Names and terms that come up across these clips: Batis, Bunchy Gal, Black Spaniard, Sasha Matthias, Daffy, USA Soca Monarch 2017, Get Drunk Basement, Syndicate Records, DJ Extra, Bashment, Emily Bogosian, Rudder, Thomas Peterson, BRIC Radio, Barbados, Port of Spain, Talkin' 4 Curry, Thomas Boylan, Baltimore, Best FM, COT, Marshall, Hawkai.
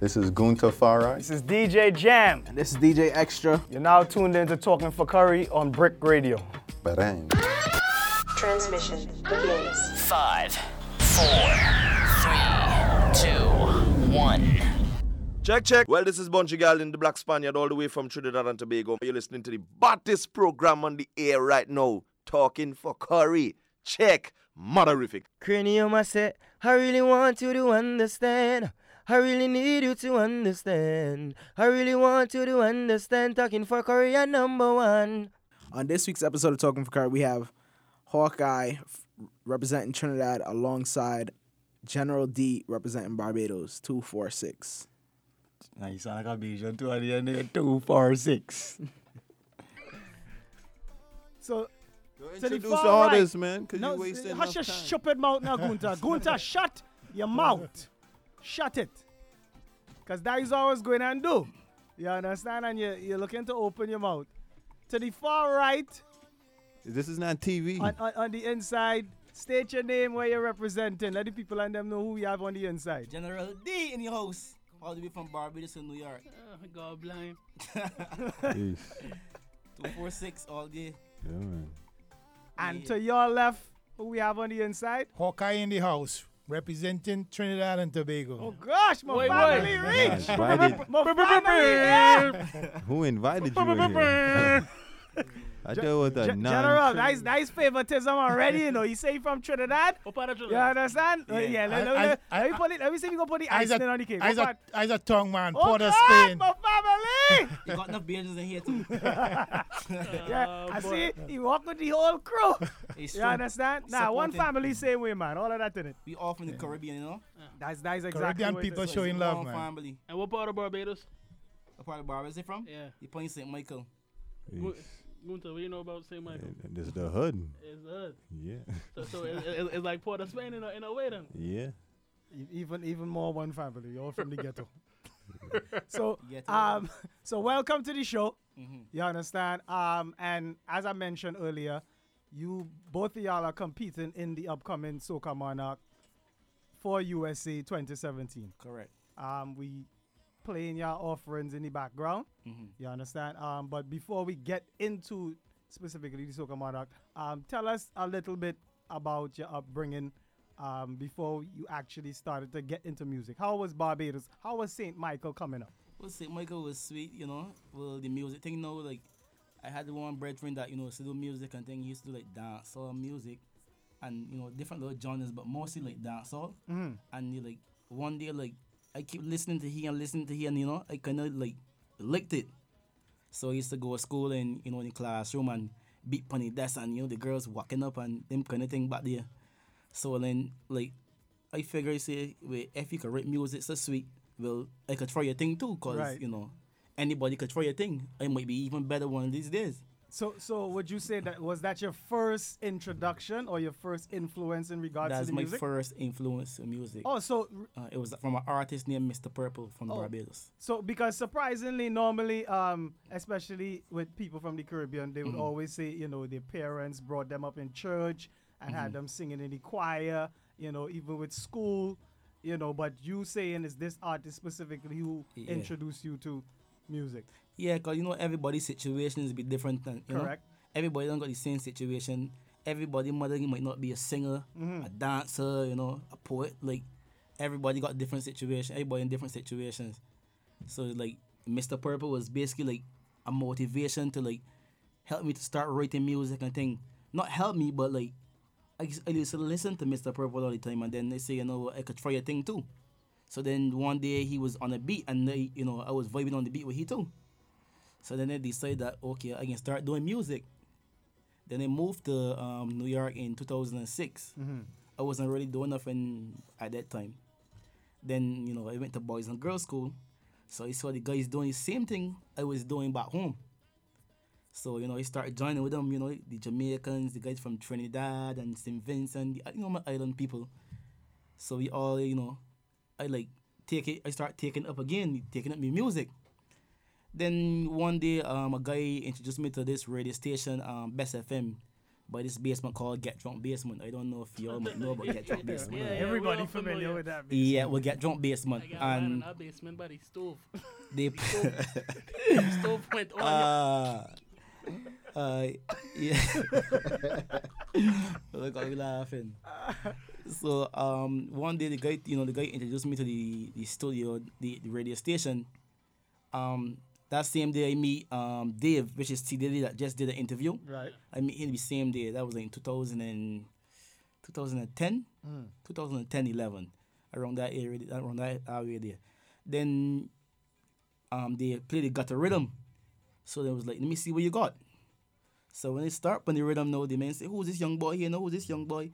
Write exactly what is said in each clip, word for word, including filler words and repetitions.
This is Gunta Farah. This is D J Jam. And this is D J Extra. You're now tuned in to Talkin' four Curry on BRIC Radio. Bang. Transmission begins. Five, four, three, two, one. Check, check. Well, this is Bunchy Gal in the Black Spaniard all the way from Trinidad and Tobago. You're listening to the Batis program on the air right now. Talkin' four Curry. Check. Motherific. Cranium, I said, I really want you to understand. I really need you to understand. I really want you to understand. Talkin' four Curry at number one. On this week's episode of Talkin' four Curry, we have Hawkai representing Trinidad alongside General D representing Barbados. two four six. Now you sound like a Bijan too at the end there. two four six. So. Don't introduce all right. This, man, because no, you're wasting enough time. Hush your stupid mouth now, Gunta. Gunta, shut your mouth. Shut it. Because that is all I was going to do. You understand? And you're, you're looking to open your mouth. To the far right. This is not T V. On, on, on the inside, state your name, where you're representing. Let the people and them know who you have on the inside. General D in the house. All the way from Barbados in New York. Oh, God blind. two four six all day. Yeah, man. And yeah. To your left, who we have on the inside? Hawkai in the house, representing Trinidad and Tobago. Oh gosh, my wait, family wait. Reach! My family who invited you in here? I G- deal with that. G- General, nice, nice favoritism already, you know. You say from Trinidad. You understand? Yeah, yeah let, I, let, I, let, I, let, me, I, let me see if we can put the ice a, in on the cake. I's a, I's a tongue man, oh Port of Spain. My family! You got enough beers in here too. yeah, uh, I see, he walked with the whole crew. You understand? Nah, one family same way, man. All of that in it. We all from the yeah. Caribbean, you know? Yeah. That's, that's exactly Caribbean people is. Showing love, man. Family. And what part of Barbados? What part of Barbados they from? Yeah. You're playing Saint Michael. Gunta, what do you know about Saint Michael? Yeah, it's the hood. It's the hood. Yeah. So, so it, it, it's like Port of Spain in a, in a way then. Yeah. Even even more one family. You're all from the ghetto. so ghetto. um so welcome to the show. Mm-hmm. You understand? Um and as I mentioned earlier, you both of y'all are competing in the upcoming Soca Monarch for U S A twenty seventeen. Correct. Um we playing your offerings in the background. Mm-hmm. You understand? Um, but before we get into specifically the Soca Monarch, um, tell us a little bit about your upbringing um, before you actually started to get into music. How was Barbados? How was Saint Michael coming up? Well, Saint Michael was sweet, you know. Well, the music thing, you know, like, I had one brethren that, you know, used to do music and thing. He used to do, like, dancehall music and, you know, different little genres, but mostly, like, dancehall. Mm-hmm. And, you, like, one day, like, I keep listening to he and listening to he and, you know, I kind of, like, licked it. So I used to go to school and, you know, in the classroom and beat on the desk and, you know, the girls walking up and them kind of thing back there. So then, like, I figure, I say, well, if you can write music so sweet, well, I could try your thing too, because, right. you know, anybody could try your thing. I might be even better one of these days. So, so would you say that, was that your first introduction or your first influence in regards That's to the music? That's my first influence in music. Oh, so... Uh, it was from an artist named Mister Purple from oh. Barbados. So, because surprisingly, normally, um, especially with people from the Caribbean, they would mm-hmm. always say, you know, their parents brought them up in church and mm-hmm. had them singing in the choir, you know, even with school, you know, but you saying is this artist specifically who yeah. introduced you to music? Yeah, because, you know, everybody's situation is a bit different. Than, you Correct. Know? Everybody don't got the same situation. Everybody, mother, you might not be a singer, mm-hmm. a dancer, you know, a poet. Like, everybody got different situations. Everybody in different situations. So, like, Mister Purple was basically, like, a motivation to, like, help me to start writing music and thing. Not help me, but, like, I used to listen to Mister Purple all the time. And then they say, you know, I could try a thing, too. So then one day he was on a beat, and, they, you know, I was vibing on the beat with he, too. So then they decided that, okay, I can start doing music. Then I moved to um, New York in two thousand six. Mm-hmm. I wasn't really doing nothing at that time. Then, you know, I went to Boys and Girls School. So I saw the guys doing the same thing I was doing back home. So, you know, I started joining with them, you know, the Jamaicans, the guys from Trinidad and Saint Vincent, the, you know, my island people. So we all, you know, I like take it, I start taking up again, taking up my music. Then one day, um, a guy introduced me to this radio station, um, Best F M, by this basement called Get Drunk Basement. I don't know if y'all know about Get Drunk Basement. Yeah, yeah, everybody familiar, familiar with that basement. Yeah, we Get Drunk Basement. I got and in our basement by the stove. They p- the stove went on. Uh, uh, yeah. Look, I'm laughing. So um, one day the guy, you know, the guy introduced me to the, the studio, the, the radio station. Um, that same day I meet um Dave, which is T. Diddy that just did an interview. Right. I meet him the same day. That was in two thousand ten mm. twenty ten eleven around that area, around that area there. Then um they played the gutter rhythm. So they was like, let me see what you got. So when they start when the rhythm now, the men say, who's this young boy here? You know, who's this young boy?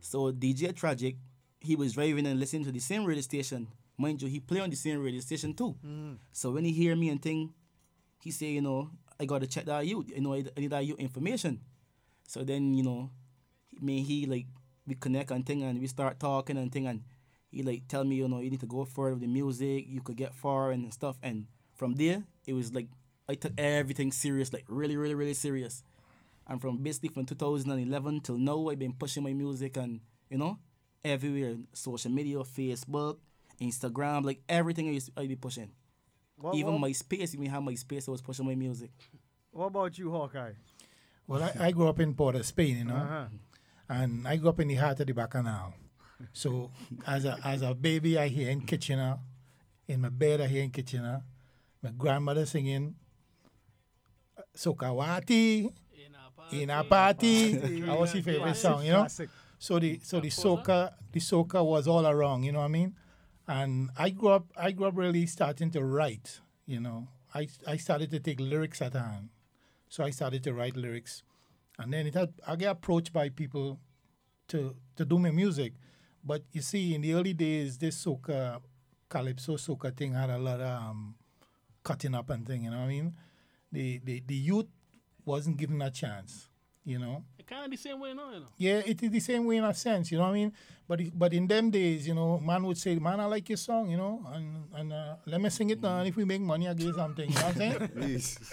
So D J Tragic, he was driving and listening to the same radio station. Mind you, he play on the same radio station too. Mm. So when he hear me and thing, he say, you know, I gotta check that out. You know, I need that out information. So then, you know, me he like we connect and thing and we start talking and thing and he like tell me, you know, you need to go further with the music, you could get far and stuff. And from there, it was like I took everything serious, like really, really, really serious. And from basically from two thousand eleven till now, I've been pushing my music and, you know, everywhere. Social media, Facebook, Instagram, like everything I used to, I'd be pushing. What, even what? MySpace, even how MySpace I was pushing my music. What about you, Hawkai? Well, I, I grew up in Port of Spain, you know, uh-huh. and I grew up in the heart of the Bacchanal. So as a as a baby, I hear in Kitchener, in my bed, I hear in Kitchener, my grandmother singing, Sokawati. In a party, that was his favorite song, you know. Classic. So the so the soca the soca was all around, you know what I mean. And I grew up, I grew up really starting to write, you know. I I started to take lyrics at hand, so I started to write lyrics, and then it had, I get approached by people to to do my music. But you see, in the early days, this soca calypso soca thing had a lot of um, cutting up and thing, you know what I mean. The the the youth wasn't given a chance, you know. It kind of the same way now, you know. Yeah, it is the same way in a sense, you know what I mean? But it, but in them days, you know, man would say, man, I like your song, you know, and and uh, let me sing it now, and if we make money, I'll give you something, you know what I'm saying?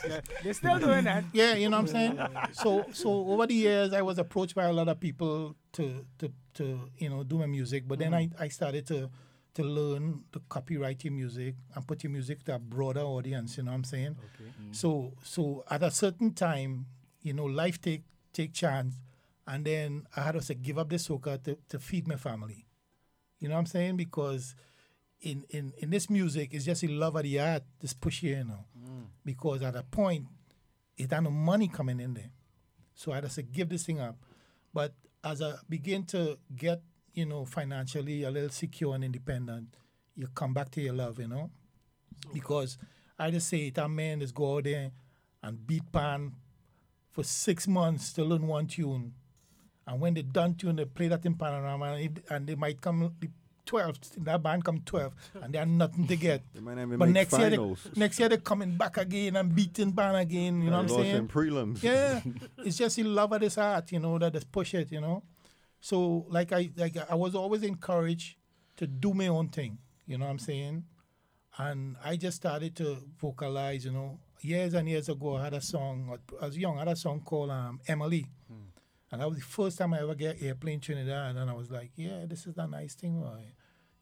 Yeah, they're still doing that. Yeah, you know what I'm saying? So so over the years, I was approached by a lot of people to, to, to you know, do my music, but mm-hmm. then I, I started to, to learn to copyright your music and put your music to a broader audience, you know what I'm saying? Okay. Mm-hmm. So so at a certain time, you know, life take take chance, and then I had to say, give up the soca to, to feed my family. You know what I'm saying? Because in, in, in this music, it's just a love of the art that's pushed here, you know. Mm. Because at a point, it had no money coming in there. So I had to say, give this thing up. But as I begin to get, you know, financially a little secure and independent, you come back to your love, you know, okay. Because I just say, that man just go out there and beat pan for six months to learn one tune, and when they done tune, they play that in Panorama, and, it, and they might come the twelfth, that band come twelfth, and they have nothing to get. They might even but make next finals. year, they, next year they're coming back again and beating pan again. You know I what I'm saying? In prelims. Yeah, it's just the love of this art, you know, that just push it, you know. So, like I, like I was always encouraged to do my own thing, you know what I'm saying? And I just started to vocalize, you know. Years and years ago, I had a song, I was young, I had a song called um, Emily. Mm. And that was the first time I ever get airplane Trinidad, and I was like, yeah, this is a nice thing, boy.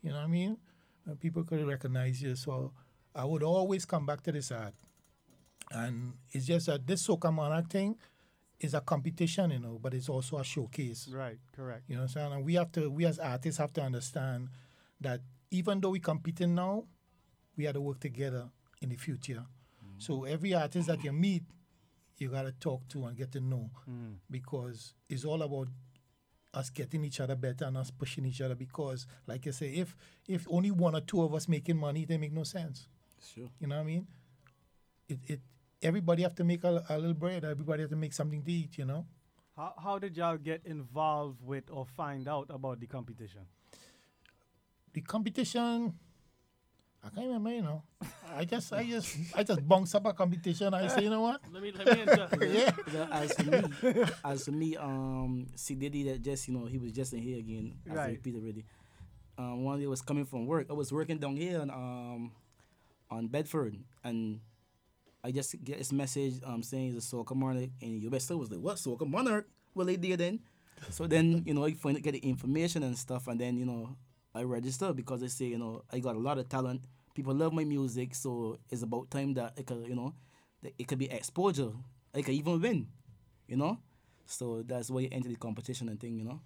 You know what I mean? And people could recognize you, so I would always come back to this art. And it's just that this Soca Monarch thing, it's a competition, you know, but it's also a showcase. Right, correct. You know what I'm saying? And we have to, we as artists have to understand that even though we're competing now, we have to work together in the future. Mm. So every artist that you meet, you got to talk to and get to know mm. because it's all about us getting each other better and us pushing each other because, like I say, if if only one or two of us making money, they make no sense. Sure. You know what I mean? It it. Everybody have to make a, a little bread. Everybody have to make something to eat, you know. How how did y'all get involved with or find out about the competition? The competition, I can't remember, you know. I just I just I just bounced up a competition. I say, you know what? Let me let me interrupt. Yeah. Yeah. As for me, as for me, um, C Diddy that just you know he was just in here again. As right. I repeated already. Um, one day I was coming from work. I was working down here on um, on Bedford and. I just get this message um, saying it's a Soca Monarch, and U S A was like, what, Soca Monarch? what they did then. So then, you know, I find get the information and stuff, and then, you know, I register because I say, you know, I got a lot of talent. People love my music, so it's about time that it could, you know, that it could be exposure. I could even win, you know. So that's why I enter the competition and thing, you know.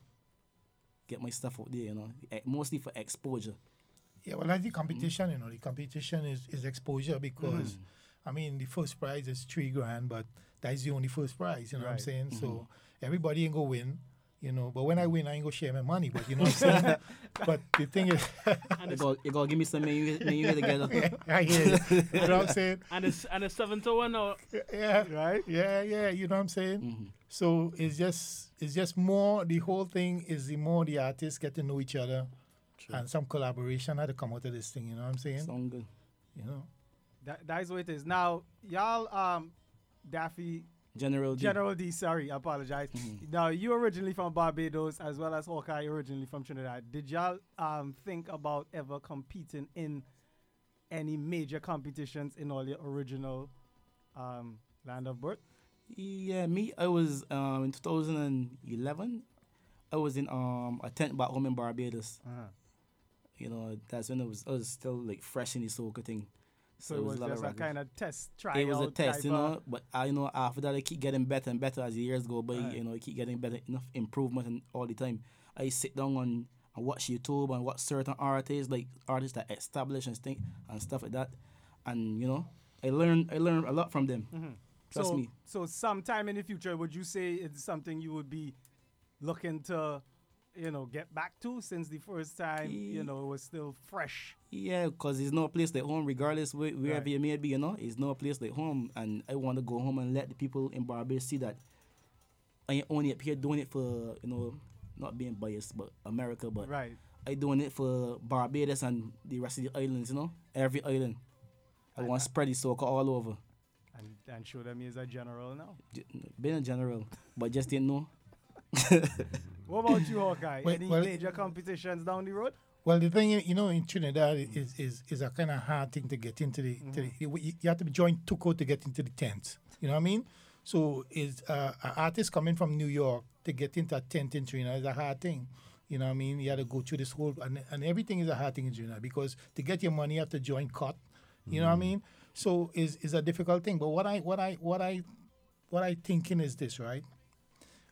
Get my stuff out there, you know, mostly for exposure. Yeah, well, like the competition, mm-hmm. you know, the competition is, is exposure because, mm-hmm. I mean, the first prize is three grand, but that's the only first prize, you know right. what I'm saying? Mm-hmm. So everybody ain't gonna win. You know, but when I win, I ain't gonna share my money. But you know what I'm saying. But the thing is, you go, you go give me some, you you together. Yeah, I hear you. You know what I'm saying. And it's and it's seven to one, or yeah, right, yeah, yeah. You know what I'm saying. Mm-hmm. So it's just it's just more. The whole thing is the more the artists get to know each other, true. And some collaboration had to come out of this thing. You know what I'm saying. Sound good. You know, that that is what it is. Now, y'all, um, Daffy. General D. General D, sorry, I apologize. Mm-hmm. Now, you originally from Barbados as well as Hawkai, originally from Trinidad. Did y'all um, think about ever competing in any major competitions in all your original um, land of birth? Yeah, me, I was um, in two thousand eleven, I was in um, a tent back home in Barbados. Uh-huh. You know, that's when I was, I was still like fresh in the soca thing. So, so it was, was just a, a kind of test, try. It was a test, you know. But I, you know, after that, I keep getting better and better as the years go by. Right. You know, I keep getting better, enough improvement, and all the time. I sit down on and watch YouTube and watch certain artists, like artists that establish and think and stuff like that. And you know, I learn, I learn a lot from them. Mm-hmm. Trust so, me. So, sometime in the future, would you say it's something you would be looking to? You know, get back to since the first time, you know, it was still fresh. Yeah, because it's no place like home, regardless where, wherever right. you may be, you know, it's no place like home. And I want to go home and let the people in Barbados see that I ain't only up here doing it for, you know, not being biased, but America, but right. I doing it for Barbados and the rest of the islands, you know, every island. I want to spread the soca all over. And, and show them he's a general now. Been a general, but just didn't know. What about you, Hawkai? Well, Any well, major competitions down the road? Well, the thing you know in Trinidad mm-hmm. is is is a kind of hard thing to get into the. Mm-hmm. To the you, you have to be joined Tuco to get into the tent. You know what I mean? So is uh, an artist coming from New York to get into a tent in Trinidad is a hard thing. You know what I mean? You have to go through this whole and and everything is a hard thing in Trinidad because to get your money you have to join C O T. You mm-hmm. know what I mean? So is is a difficult thing. But what I what I what I what I thinking is this, right?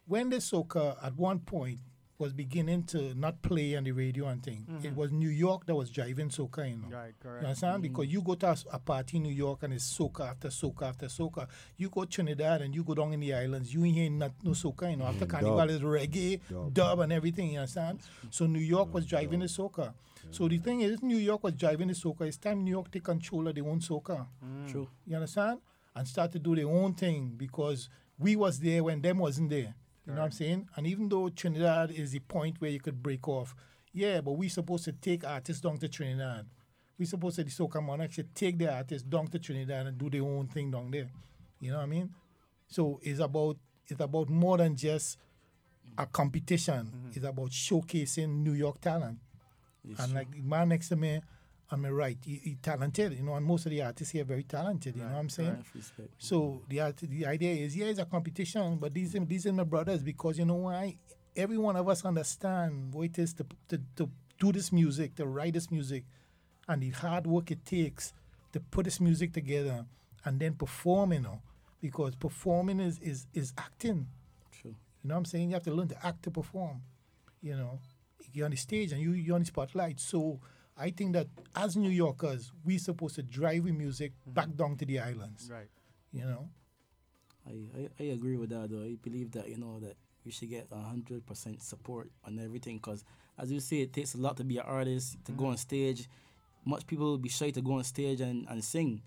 When the soca at one point was beginning to not play on the radio and thing, mm-hmm. it was New York that was driving soca, you know. Right, correct. You understand? Mm-hmm. Because you go to a, a party in New York and it's soca after soca after soca. You go to Trinidad and you go down in the islands, you ain't hear not no soca, you know. After mm-hmm. Carnival is reggae, dub. dub, and everything, you understand? So New York dub, was driving dub. the soca. Yeah. So the thing is, New York was driving the soca. It's time New York take control of their own soca. Mm. True. You understand? And start to do their own thing because we was there when them wasn't there. You know what I'm saying? And even though Trinidad is the point where you could break off, yeah, but we're supposed to take artists down to Trinidad. We're supposed to, the Soca Monarch should take their artists down to Trinidad and do their own thing down there. You know what I mean? So it's about it's about more than just a competition. Mm-hmm. It's about showcasing New York talent. It's and true. Like the man next to me, I'm right. He, he talented, you know, and most of the artists here are very talented, you right, know what I'm saying? Right, respect. So the art, the idea is, yeah, it's a competition, but these are, these are my brothers because, you know why? Every one of us understand what it is to, to, to do this music, to write this music, and the hard work it takes to put this music together and then perform, you know, because performing is, is, is acting. True. You know what I'm saying? You have to learn to act to perform, you know. You're on the stage and you, you're on the spotlight, so... I think that as New Yorkers, we're supposed to drive the music mm-hmm. back down to the islands. Right. You know? I, I, I agree with that, though. I believe that, you know, that we should get one hundred percent support on everything because, as you say, it takes a lot to be an artist, to mm-hmm. go on stage. Much people will be shy to go on stage and, and sing.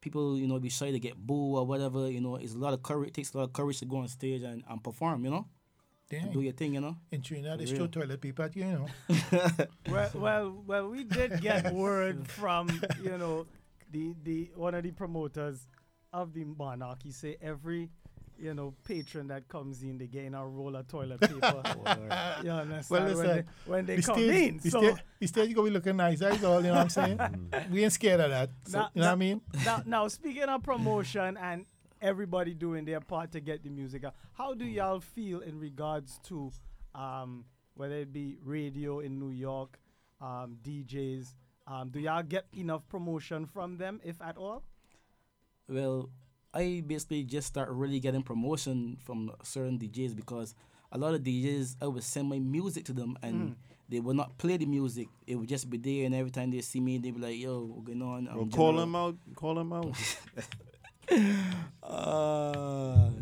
People, you know, be shy to get booed or whatever. You know, it's a lot of courage. It takes a lot of courage to go on stage and, and perform, you know? Dang. Do your thing, you know. In Trinidad, it's still toilet paper, you know. well, well, well, we did get word from you know the the one of the promoters of the Monarch. He say every you know patron that comes in, they gain a roll of toilet paper. You understand? Well, listen, when they, when they the come stage, in, the so stage, the stage gonna be looking nice. That's all. You know what I'm saying? We ain't scared of that. So, now, you know now, what I mean? Now, now speaking of promotion and everybody doing their part to get the music out. How do y'all feel in regards to um, whether it be radio in New York, um, D Js? Um, do y'all get enough promotion from them, if at all? Well, I basically just started really getting promotion from certain D Js because a lot of D Js, I would send my music to them and mm. they would not play the music. It would just be there, and every time they see me, they'd be like, yo, what's going on? Well, call them out. Call them out. uh, oh,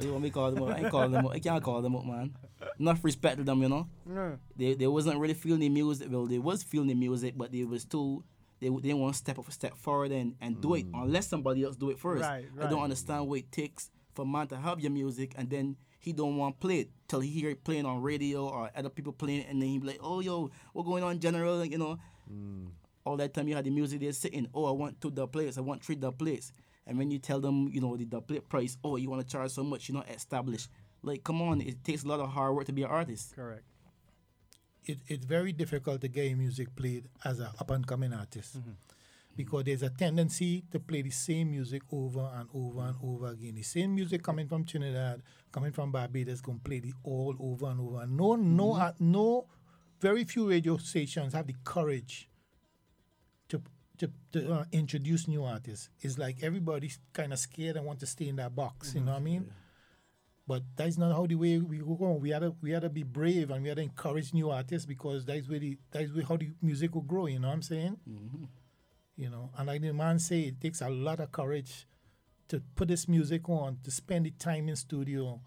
you want me to call them up? I ain't call them up. I can't call them up, man. Enough respect to them, you know? No. They they wasn't really feeling the music. Well, they was feeling the music, but they was too... They, they didn't want to step up, step forward and, and mm. do it unless somebody else do it first. Right, right. I don't understand what it takes for man to have your music and then he don't want to play it till he hear it playing on radio or other people playing it, and then he be like, oh, yo, what's going on, General? You know, mm. all that time you had the music there sitting, oh, I want two dub plates, I want three dub plates. And when you tell them, you know, the dub plate price, oh, you want to charge so much, you're not established. Like, come on, it takes a lot of hard work to be an artist. Correct. It, it's very difficult to get your music played as an up-and-coming artist mm-hmm. because there's a tendency to play the same music over and over and over again. The same music coming from Trinidad, coming from Barbados, going to play it all over and over. No, no, mm-hmm. uh, no. Very few radio stations have the courage to to, to uh, introduce new artists. It's like everybody's kind of scared and want to stay in that box. Mm-hmm. You know what I mean? Yeah. But that's not how the way we go on. We had to we had to be brave and we had to encourage new artists because that's where the that's where how the music will grow. You know what I'm saying? Mm-hmm. You know, and like the man say, it takes a lot of courage to put this music on, to spend the time in studio,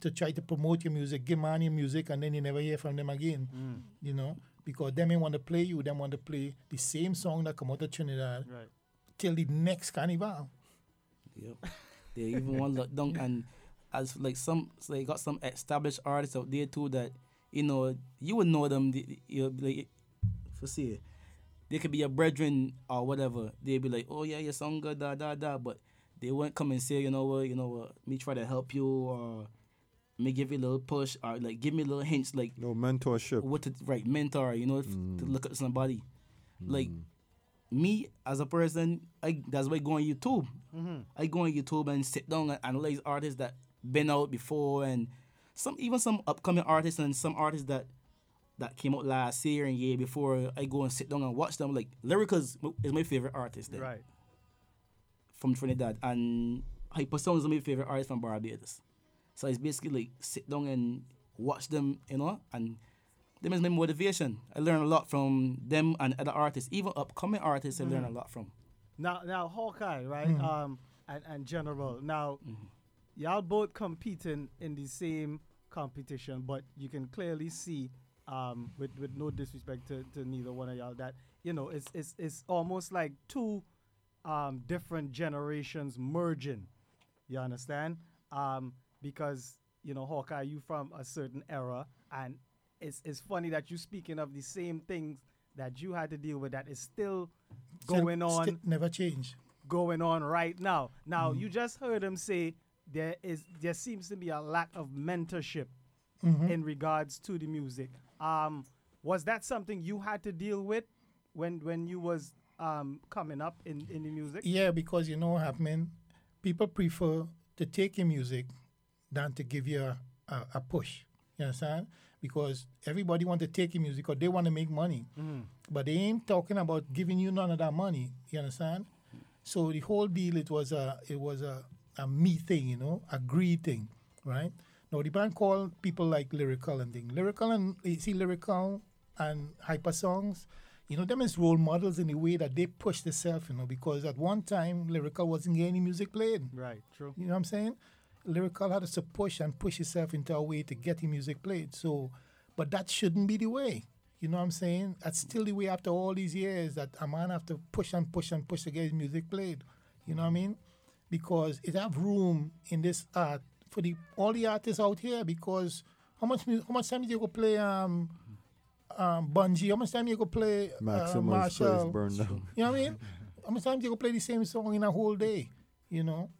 to try to promote your music, give man your music, and then you never hear from them again. Mm. You know, because them ain't want to play you, them want to play the same song that come out of Trinidad right. till the next carnival. Yep, they even want lockdown and. As like some, so they got some established artists out there too that, you know, you would know them. They, you like, for see, they could be your brethren or whatever. They'd be like, oh yeah, your song good, da da da. But they won't come and say, you know what, uh, you know what, uh, me try to help you or me give you a little push or like give me little hints, like no mentorship. What to right mentor? You know, mm. to look at somebody. Mm. Like me as a person, I that's why I go on YouTube. Mm-hmm. I go on YouTube and sit down and analyze artists that. Been out before, and some even some upcoming artists and some artists that that came out last year and year before. I go and sit down and watch them. Like Lyrical is my favorite artist, then, right? From Trinidad, and Hypasounds is my favorite artist from Barbados. So it's basically like sit down and watch them, you know, and them is my motivation. I learn a lot from them and other artists, even upcoming artists. Mm-hmm. I learn a lot from. Now, now Hawkai, right? Mm-hmm. Um, and and General now. Mm-hmm. Y'all both competing in the same competition, but you can clearly see, um, with, with no disrespect to, to neither one of y'all, that, you know, it's it's it's almost like two um, different generations merging. You understand? Um, because, you know, Hawkai, you from a certain era, and it's it's funny that you're speaking of the same things that you had to deal with that is still going on. Still never changed. Going on right now. Now, mm. you just heard him say... There is there seems to be a lack of mentorship mm-hmm. in regards to the music. Um, was that something you had to deal with when when you was um, coming up in, in the music? Yeah, because you know what happened? People prefer to take your music than to give you a, a, a push. You understand? Because everybody want to take your music or they want to make money. Mm. But they ain't talking about giving you none of that money. You understand? So the whole deal, it was a... It was a a me thing, you know, a greed thing, right? Now, the band call people like Lyrical and thing. Lyrical and, see, Lyrical and Hypasounds, you know, them is role models in the way that they push themselves, you know, because at one time, Lyrical wasn't getting any music played. Right, true. You know what I'm saying? Lyrical had to push and push himself into a way to get the music played. So, but that shouldn't be the way. You know what I'm saying? That's still the way after all these years that a man have to push and push and push to get his music played. You know what I mean? Because it have room in this art for the all the artists out here. Because how much how much time you go play um um Bunchy? How much time you go play uh, Marshall? Burn down. You know what I mean? How much time you go play the same song in a whole day? You know,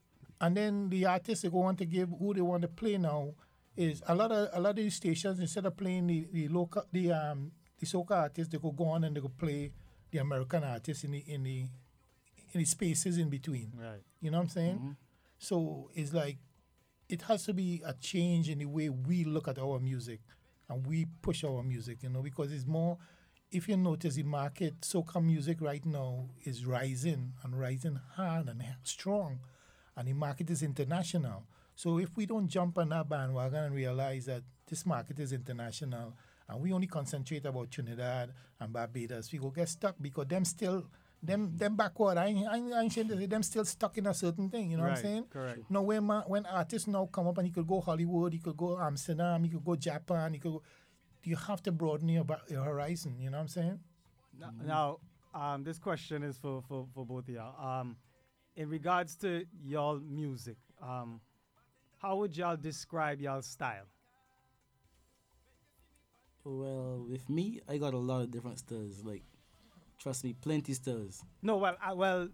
and then the artists they go want to give who they want to play now is a lot of a lot of these stations instead of playing the, the local the um the soca artists they go go on and they go play the American artists in the in the. in the spaces in between. Right. You know what I'm saying? Mm-hmm. So it's like, it has to be a change in the way we look at our music and we push our music, you know, because it's more, if you notice the market, soca music right now is rising and rising hard and strong, and the market is international. So if we don't jump on that bandwagon and realize that this market is international and we only concentrate about Trinidad and Barbados, we go get stuck because them still, them them backward. I ain't, I ain't, I ain't saying that them still stuck in a certain thing, you know right, what I'm saying? Correct. Now when, ma, when artists now come up and he could go Hollywood, he could go Amsterdam, he could go Japan, he could go, you have to broaden your, your horizon, you know what I'm saying? Now, now um, this question is for, for, for both of y'all. Um, in regards to y'all music, um, how would y'all describe y'all style? Well, with me, I got a lot of different styles. Like, trust me, plenty styles. No, well, I, well,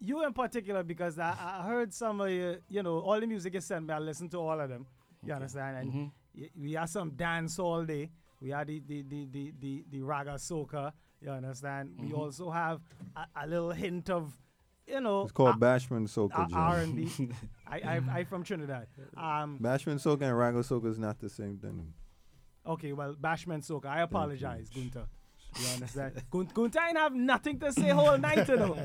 you in particular, because I, I heard some of your, you know, all the music you sent me, I listened to all of them. You okay. understand? And mm-hmm. y- we had some dance all day. We had the the the the the, the raga soca. You understand? Mm-hmm. We also have a, a little hint of, you know, it's called uh, Bashment Soca. Uh, R and B. I, I, I from Trinidad. Um, Bashment Soca and Raga Soca is not the same thing. Okay, well, Bashment Soca. I apologize, Gunta. You understand? Gunta ain't have nothing to say whole night, you know.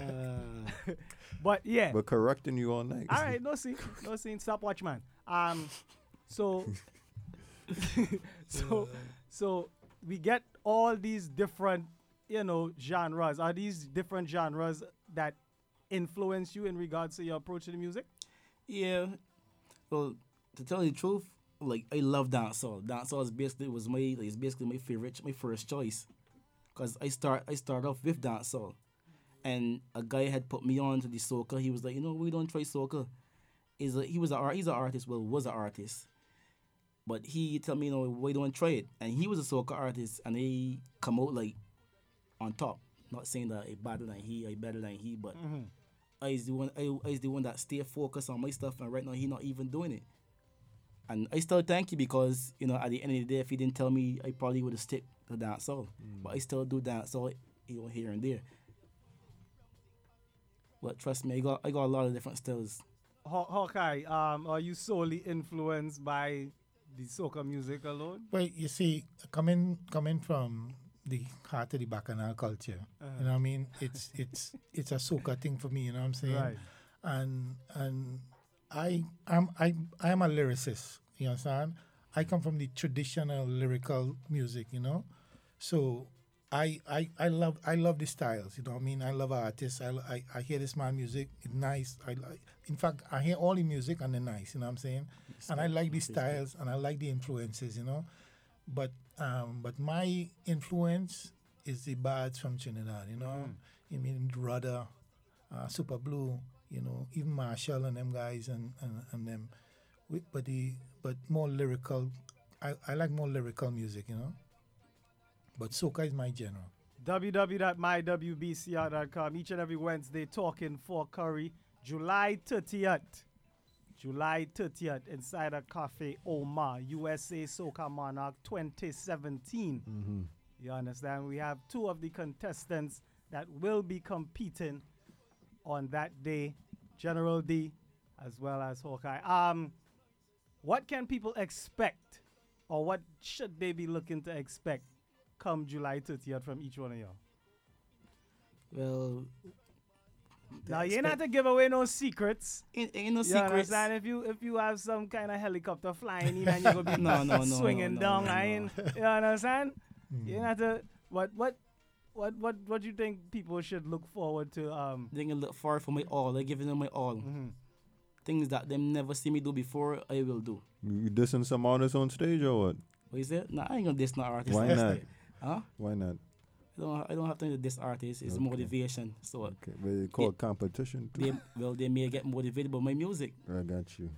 But yeah. But correcting you all night. All right, no scene. No scene. Stop watch, man. Um, so, so, so we get all these different, you know, genres. Are these different genres that influence you in regards to your approach to the music? Yeah. Well, to tell you the truth, like, I love dancehall. Dancehall is basically was my like, it's basically my favorite, my first choice, cause I start I start off with dancehall, and a guy had put me on to the soca. He was like, you know, we don't try soca. Is he was a he's an artist, well was an artist, but he tell me, you know, we don't try it. And he was a soca artist, and they come out like on top. Not saying that I better than he, I better than he, but. Mm-hmm. I is the one I, I is the one that stay focused on my stuff, and right now he's not even doing it. And I still thank you because, you know, at the end of the day, if he didn't tell me, I probably would have stick to dancehall. Mm. But I still do dancehall, you know, here and there. But trust me, I got I got a lot of different styles. Haw- Hawkai, um, are you solely influenced by the soca music alone? Well, you see, coming coming from the heart of the Bacchanal culture. Uh-huh. You know what I mean? It's it's it's a soca thing for me, you know what I'm saying? Right. And and I am I I am a lyricist, you understand? I come from the traditional lyrical music, you know? So I I, I love I love the styles, you know what I mean? I love artists. I I, I hear this man's music, it's nice. I like in fact I hear all the music and they're nice, you know what I'm saying? It's and I like the styles and I like the influences, you know. But um, but my influence is the bards from Trinidad, you know. Mm. I mean, Rudder, uh, Super Blue, you know, even Marshall and them guys and, and, and them. We, but the but more lyrical. I, I like more lyrical music, you know. But soca is my genre. w w w dot my w b c r dot com. Each and every Wednesday, Talking for Curry, July thirtieth. July thirtieth, inside a Cafe Omar, U S A Soca Monarch twenty seventeen. Mm-hmm. You understand? We have two of the contestants that will be competing on that day, General D as well as Hawkai. Um, what can people expect, or what should they be looking to expect come July thirtieth from each one of y'all? Well... Now you ain't have to give away no secrets. Ain't, ain't no you secrets. Understand? If you if you have some kind of helicopter flying in and you go be no, no, no, swinging no, no, down, no, no, I ain't. You understand? Mm. You ain't have to. What what what what what do you think people should look forward to? Um, they can look forward for my all. They're giving them my all. Mm-hmm. Things that they never see me do before, I will do. You dissing some artists on stage or what? What is it? Nah, I ain't gonna diss no artists. Why not? Huh? Why not? I don't, I don't have time to diss artists. It's okay. Motivation. So okay. Well, they call it competition too. They, well, they may get motivated by my music. I got you.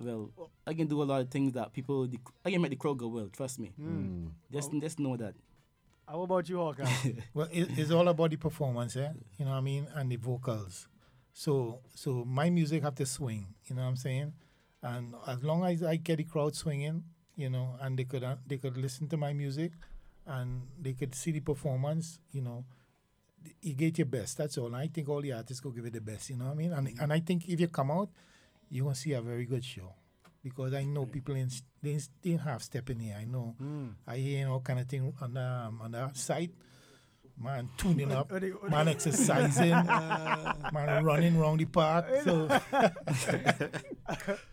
Well, I can do a lot of things that people... Dec- I can make the crowd go well, trust me. Mm. Just, oh. just know that. How about you, Hawkai? Well, it, it's all about the performance, eh? You know what I mean? And the vocals. So so my music have to swing, you know what I'm saying? And as long as I get the crowd swinging, you know, and they could uh, they could listen to my music... and they could see the performance, you know, you get your best, that's all. And I think all the artists go give it the best, you know what I mean? And and I think if you come out, you're going to see a very good show. Because I know people in, they didn't have step in here. I know. Mm. I hear all kind of thing on the, um, on the site. Man tuning up, man exercising, uh, man running around the park. So,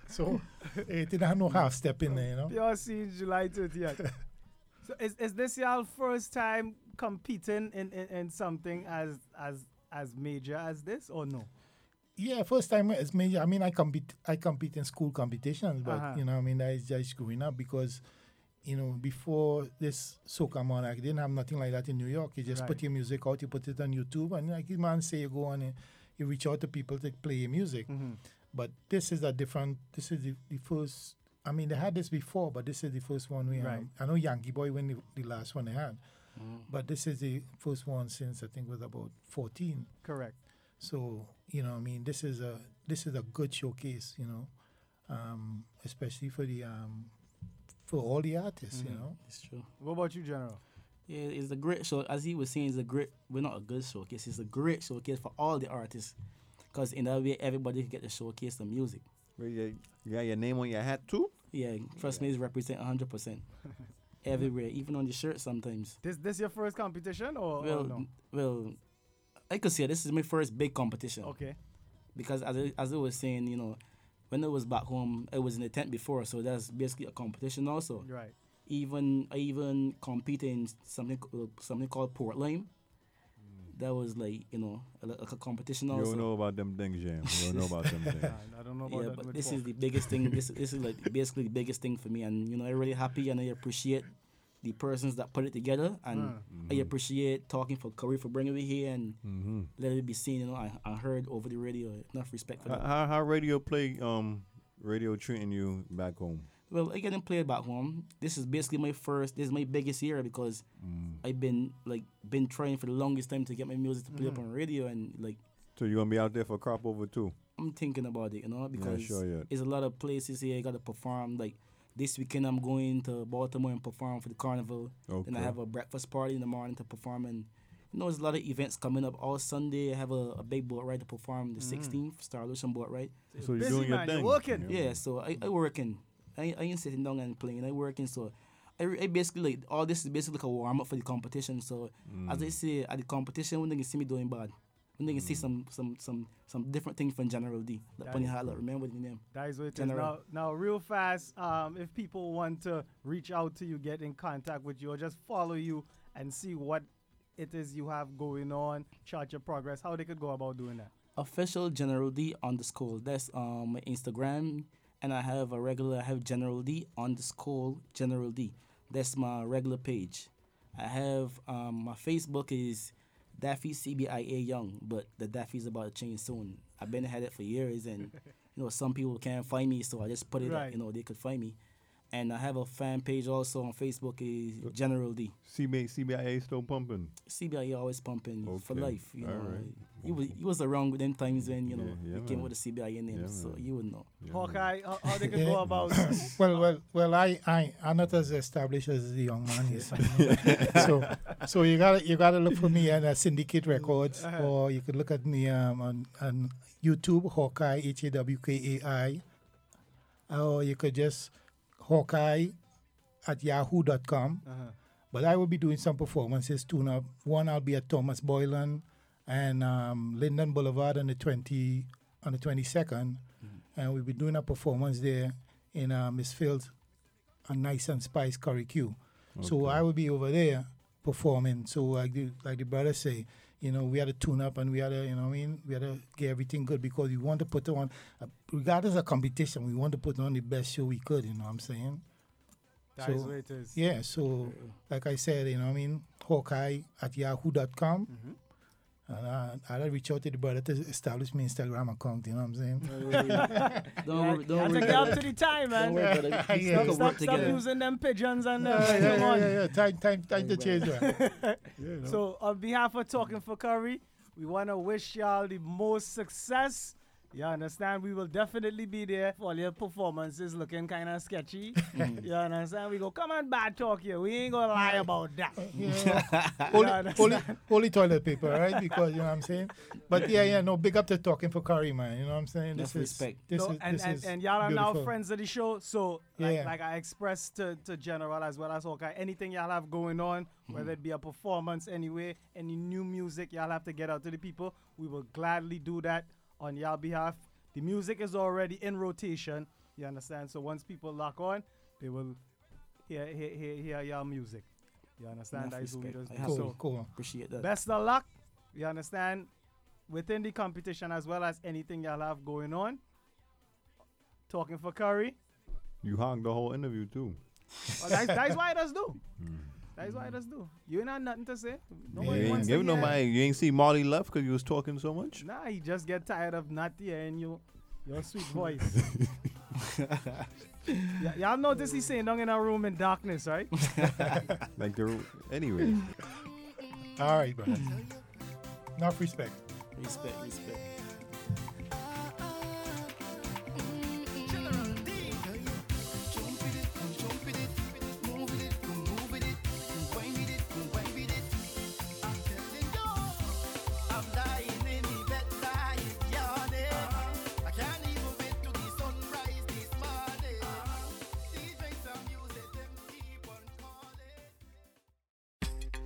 so it didn't have no half step in there, you know. You're seeing July thirtieth. So is is this y'all first time competing in, in, in something as as as major as this or no? Yeah, first time as major. I mean, I compete I compete in school competitions, but uh-huh. you know, I mean, I just growing up because. You know, before this Soca Monarch, they didn't have nothing like that in New York. You just right. put your music out, you put it on YouTube, and like you man say, you go on and you reach out to people to play your music. Mm-hmm. But this is a different, this is the, the first, I mean, they had this before, but this is the first one we right. had. I know Yankee Boy went the, the last one they had, mm. but this is the first one since I think it was about fourteen. Correct. So, you know, I mean, this is a, this is a good showcase, you know, um, especially for the... Um, for all the artists, mm-hmm. you know. It's true. What about you, General? Yeah, it's a great show. As he was saying, it's a great, well, not a good showcase, it's a great showcase for all the artists. Because in that way, everybody can get to showcase the music. Well, you got your name on your hat, too? Yeah, trust yeah. me, it's represent one hundred percent. Everywhere, even on your shirt sometimes. This this your first competition, or, well, or no? Well, I could say this is my first big competition. Okay. Because as I, as I was saying, you know, when I was back home, I was in the tent before, so that's basically a competition also. Right. Even I even competed in something uh, something called Portland. Mm. That was like, you know, a, a competition also. You don't know about them things, Jam. You don't know about them things. I don't know about yeah, that. But this pork. is the biggest thing. This, this is like basically the biggest thing for me. And, you know, I'm really happy and I appreciate the persons that put it together. And mm. I appreciate Talkin' for Curry for bringing me here and mm-hmm. let it be seen, you know, I, I heard over the radio. Enough respect for that. How, how radio play, um, radio treating you back home? Well, I didn't play back home. This is basically my first, this is my biggest year because mm. I've been, like, been trying for the longest time to get my music to play mm. up on radio and, like. So you're going to be out there for crop over too? I'm thinking about it, you know, because sure there's a lot of places here I got to perform, like. This weekend, I'm going to Baltimore and perform for the carnival. Okay. Then I have a breakfast party in the morning to perform. And, you know, there's a lot of events coming up. All Sunday, I have a, a big boat ride to perform the mm. sixteenth, Star Ocean boat ride. So, so you're busy, doing man, your thing. You're working. Yeah, yeah so I, I working. I, I ain't sitting down and playing. I working. So I, I basically, like, all this is basically like a warm-up for the competition. So mm. as I say, at the competition, when they can see me doing bad, when they can mm. see some some some some different things from General D. Like Pony Highlight, remember the name. That is what it is. Now, now, real fast, um, if people want to reach out to you, get in contact with you, or just follow you and see what it is you have going on, chart your progress, how they could go about doing that. Official General D underscore. That's um my Instagram, and I have a regular. I have General D underscore General D. That's my regular page. I have um my Facebook is. Daffy C B I A Young, but the Daffy's about to change soon. I've been at it for years, and you know some people can't find me, so I just put it right. up. You know they could find me, and I have a fan page also on Facebook. Is uh, General D. C B I A still pumping. C B I A always pumping okay. for life. You All know, right. you was you was around with them times when you know yeah, yeah, you came man. With the C B I A name, yeah, so you would know. Yeah, Hawkai, how, how they could go about? well, well, well. I I am not as established as the young man is. so. So you gotta you gotta look for me at uh, Syndicate Records, uh-huh. or you could look at me um, on on YouTube, Hawkai H A W K A I, or you could just Hawkai at yahoo dot com. Uh-huh. But I will be doing some performances too. Now, one I'll be at Thomas Boylan and um, Linden Boulevard on the twenty on the twenty second, mm-hmm. and we'll be doing a performance there in uh, Miss Fields, a nice and spice curry Q. Okay. So I will be over there. Performing, so like the like the brothers say, you know, we had to tune up and we had to, you know, what I mean, we had to get everything good because we want to put on, uh, regardless of competition, we want to put on the best show we could. You know what I'm saying? That so, is what it is. Yeah. So, like I said, you know, what I mean, Hawkai at yahoo dot com. Mm-hmm. And I, I reach out to the brother to establish my Instagram account, you know what I'm saying? Don't don't take it up to the time, man. Don't yeah. Yeah. Stop, stop, stop using them pigeons and them. Yeah, yeah, yeah, yeah, yeah. Time, time, time to change that. Yeah, you know. So on behalf of Talkin' for Curry, we want to wish y'all the most success. You understand? We will definitely be there. All your performances looking kind of sketchy. Mm. You understand? We go, come on, bad talk here. We ain't going to lie about that. You know? only, only, only toilet paper, right? Because, you know what I'm saying? But yeah, yeah, no, big up to Talkin' for Curry, man. You know what I'm saying? This is respect. This so, is, and, this and, is and y'all are beautiful. Now friends of the show. So, like, yeah. like I expressed to, to General as well as Hawkai, anything y'all have going on, mm. whether it be a performance anyway, any new music y'all have to get out to the people, we will gladly do that. On y'all behalf, the music is already in rotation. You understand? So once people lock on, they will hear hear hear, hear y'all music. You understand? That is what we just do. Cool, so cool. Appreciate that. Best of luck. You understand? Within the competition as well as anything y'all have going on. Talkin' for Curry. You hung the whole interview too. Well, that's, that's why it does do. Mm. That's why it does do. You ain't had nothing to say. Nobody yeah, wants to give nobody. You ain't see Marty left because you was talking so much? Nah, he just get tired of not hearing you, your sweet voice. y- y'all notice he's sitting down in a room in darkness, right? Like the room. Anyway. All right, bro. Enough respect. Respect, respect.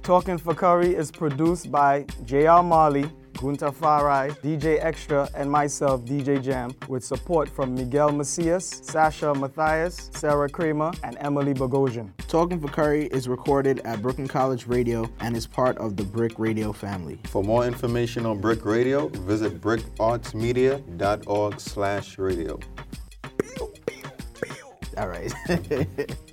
Talkin' for Curry is produced by J R Marley, Gunta Farah, D J Extra, and myself, D J Jam, with support from Miguel Macias, Sasha Matthias, Sarah Kramer, and Emily Bogosian. Talkin' for Curry is recorded at Brooklyn College Radio and is part of the BRIC Radio family. For more information on BRIC Radio, visit brick arts media dot org slash radio. All right.